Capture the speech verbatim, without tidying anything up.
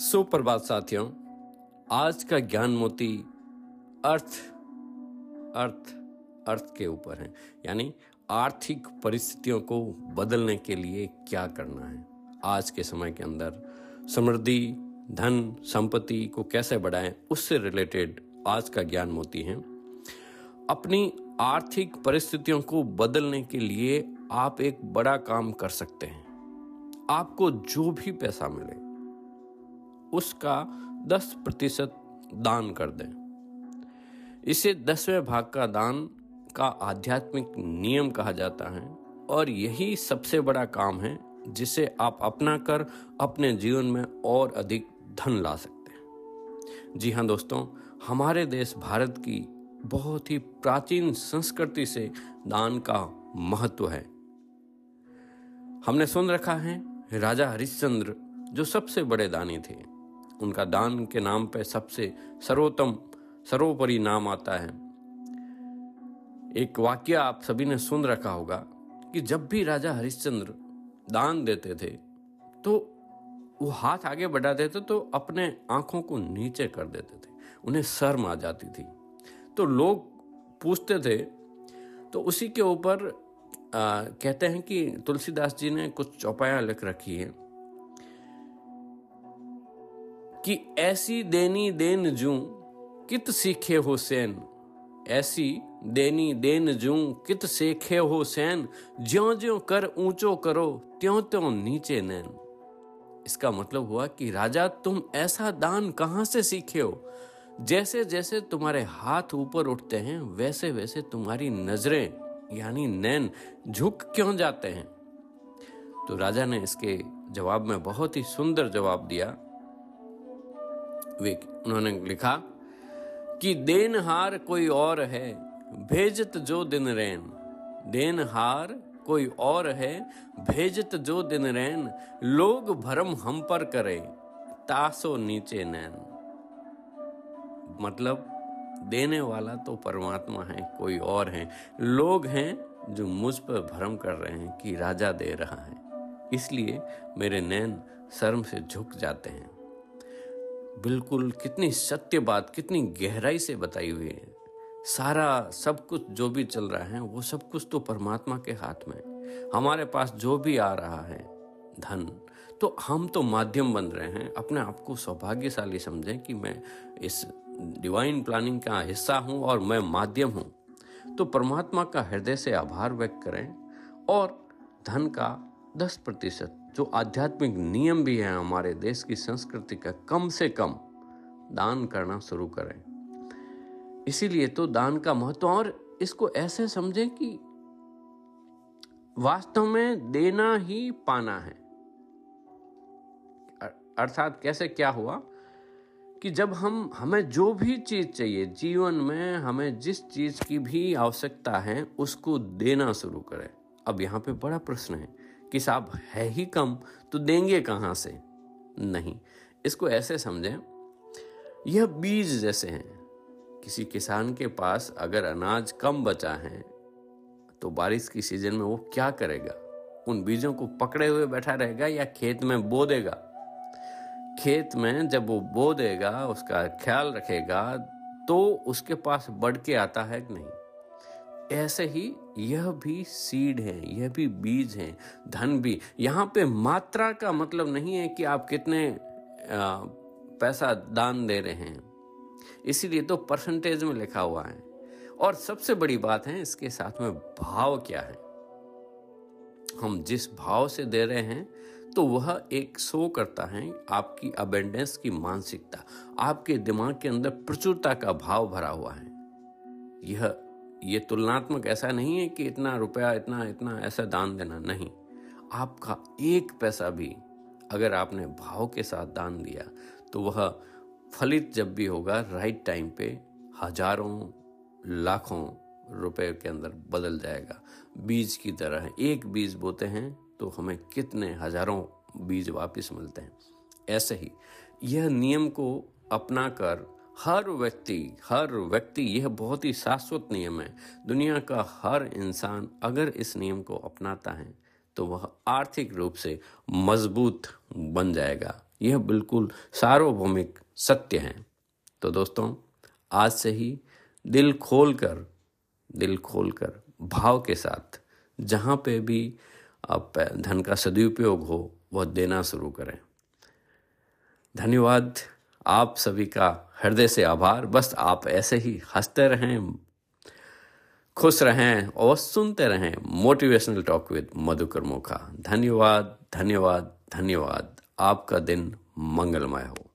सुप्रभात साथियों, आज का ज्ञान मोती अर्थ अर्थ अर्थ के ऊपर है, यानी आर्थिक परिस्थितियों को बदलने के लिए क्या करना है। आज के समय के अंदर समृद्धि, धन, संपत्ति को कैसे बढ़ाएं, उससे रिलेटेड आज का ज्ञान मोती है। अपनी आर्थिक परिस्थितियों को बदलने के लिए आप एक बड़ा काम कर सकते हैं। आपको जो भी पैसा मिले उसका दस प्रतिशत दान कर दें। इसे दसवें भाग का दान का आध्यात्मिक नियम कहा जाता है और यही सबसे बड़ा काम है जिसे आप अपना कर अपने जीवन में और अधिक धन ला सकते हैं। जी हाँ दोस्तों, हमारे देश भारत की बहुत ही प्राचीन संस्कृति से दान का महत्व है। हमने सुन रखा है राजा हरिश्चंद्र जो सबसे बड़े दानी थे, उनका दान के नाम पे सबसे सर्वोत्तम सर्वोपरि नाम आता है। एक वाकया आप सभी ने सुन रखा होगा कि जब भी राजा हरिश्चंद्र दान देते थे तो वो हाथ आगे बढ़ाते थे तो अपने आंखों को नीचे कर देते थे, उन्हें शर्म आ जाती थी। तो लोग पूछते थे, तो उसी के ऊपर कहते हैं कि तुलसीदास जी ने कुछ चौपाइयाँ लिख रखी है कि ऐसी देनी देन जूं कित सीखे हो सेन, ऐसी देनी देन जूं कित सीखे हो सेन, ज्यों ज्यों कर ऊंचो करो त्यों त्यों नीचे नैन। इसका मतलब हुआ कि राजा तुम ऐसा दान कहाँ से सीखे हो, जैसे जैसे तुम्हारे हाथ ऊपर उठते हैं वैसे वैसे तुम्हारी नजरें यानी नैन झुक क्यों जाते हैं। तो राजा ने इसके जवाब में बहुत ही सुंदर जवाब दिया। वे उन्होंने लिखा कि देनहार कोई और है भेजत जो दिन रैन, देनहार कोई और है भेजत जो दिन रैन, लोग भरम हम पर करे तासो नीचे नैन। मतलब देने वाला तो परमात्मा है, कोई और है, लोग हैं जो मुझ पर भरम कर रहे हैं कि राजा दे रहा है, इसलिए मेरे नैन शर्म से झुक जाते हैं। बिल्कुल कितनी सत्य बात, कितनी गहराई से बताई हुई है। सारा सब कुछ जो भी चल रहा है वो सब कुछ तो परमात्मा के हाथ में। हमारे पास जो भी आ रहा है धन, तो हम तो माध्यम बन रहे हैं। अपने आप को सौभाग्यशाली समझें कि मैं इस डिवाइन प्लानिंग का हिस्सा हूँ और मैं माध्यम हूँ। तो परमात्मा का हृदय से आभार व्यक्त करें और धन का दस प्रतिशत जो आध्यात्मिक नियम भी है हमारे देश की संस्कृति का, कम से कम दान करना शुरू करें। इसीलिए तो दान का महत्व, और इसको ऐसे समझें कि वास्तव में देना ही पाना है। अर्थात कैसे क्या हुआ कि जब हम हमें जो भी चीज़ चाहिए जीवन में, हमें जिस चीज़ की भी आवश्यकता है उसको देना शुरू करें। अब यहाँ पे बड़ा प्रश्न है कि साहब है ही कम तो देंगे कहाँ से। नहीं, इसको ऐसे समझें, यह बीज जैसे हैं। किसी किसान के पास अगर अनाज कम बचा है तो बारिश की सीजन में वो क्या करेगा, उन बीजों को पकड़े हुए बैठा रहेगा या खेत में बो देगा। खेत में जब वो बो देगा, उसका ख्याल रखेगा तो उसके पास बढ़ के आता है कि नहीं। ऐसे ही यह भी सीड है, यह भी बीज है, धन भी। यहाँ पे मात्रा का मतलब नहीं है कि आप कितने पैसा दान दे रहे हैं, इसीलिए तो परसेंटेज में लिखा हुआ है। और सबसे बड़ी बात है इसके साथ में भाव क्या है। हम जिस भाव से दे रहे हैं तो वह एक शो करता है आपकी अबेंडेंस की मानसिकता, आपके दिमाग के अंदर प्रचुरता का भाव भरा हुआ है। यह ये तुलनात्मक ऐसा नहीं है कि इतना रुपया इतना इतना ऐसा दान देना, नहीं। आपका एक पैसा भी अगर आपने भाव के साथ दान दिया तो वह फलित जब भी होगा राइट टाइम पे हजारों लाखों रुपए के अंदर बदल जाएगा। बीज की तरह है, एक बीज बोते हैं तो हमें कितने हजारों बीज वापस मिलते हैं। ऐसे ही यह नियम को अपना कर हर व्यक्ति हर व्यक्ति यह बहुत ही शाश्वत नियम है। दुनिया का हर इंसान अगर इस नियम को अपनाता है तो वह आर्थिक रूप से मजबूत बन जाएगा। यह बिल्कुल सार्वभौमिक सत्य हैं। तो दोस्तों, आज से ही दिल खोलकर दिल खोलकर भाव के साथ जहाँ पे भी आप धन का सदुपयोग हो वह देना शुरू करें। धन्यवाद, आप सभी का हृदय से आभार। बस आप ऐसे ही हंसते रहें, खुश रहें और सुनते रहें motivational talk with Madhu Karmokha. धन्यवाद, धन्यवाद, धन्यवाद। आपका दिन मंगलमय हो।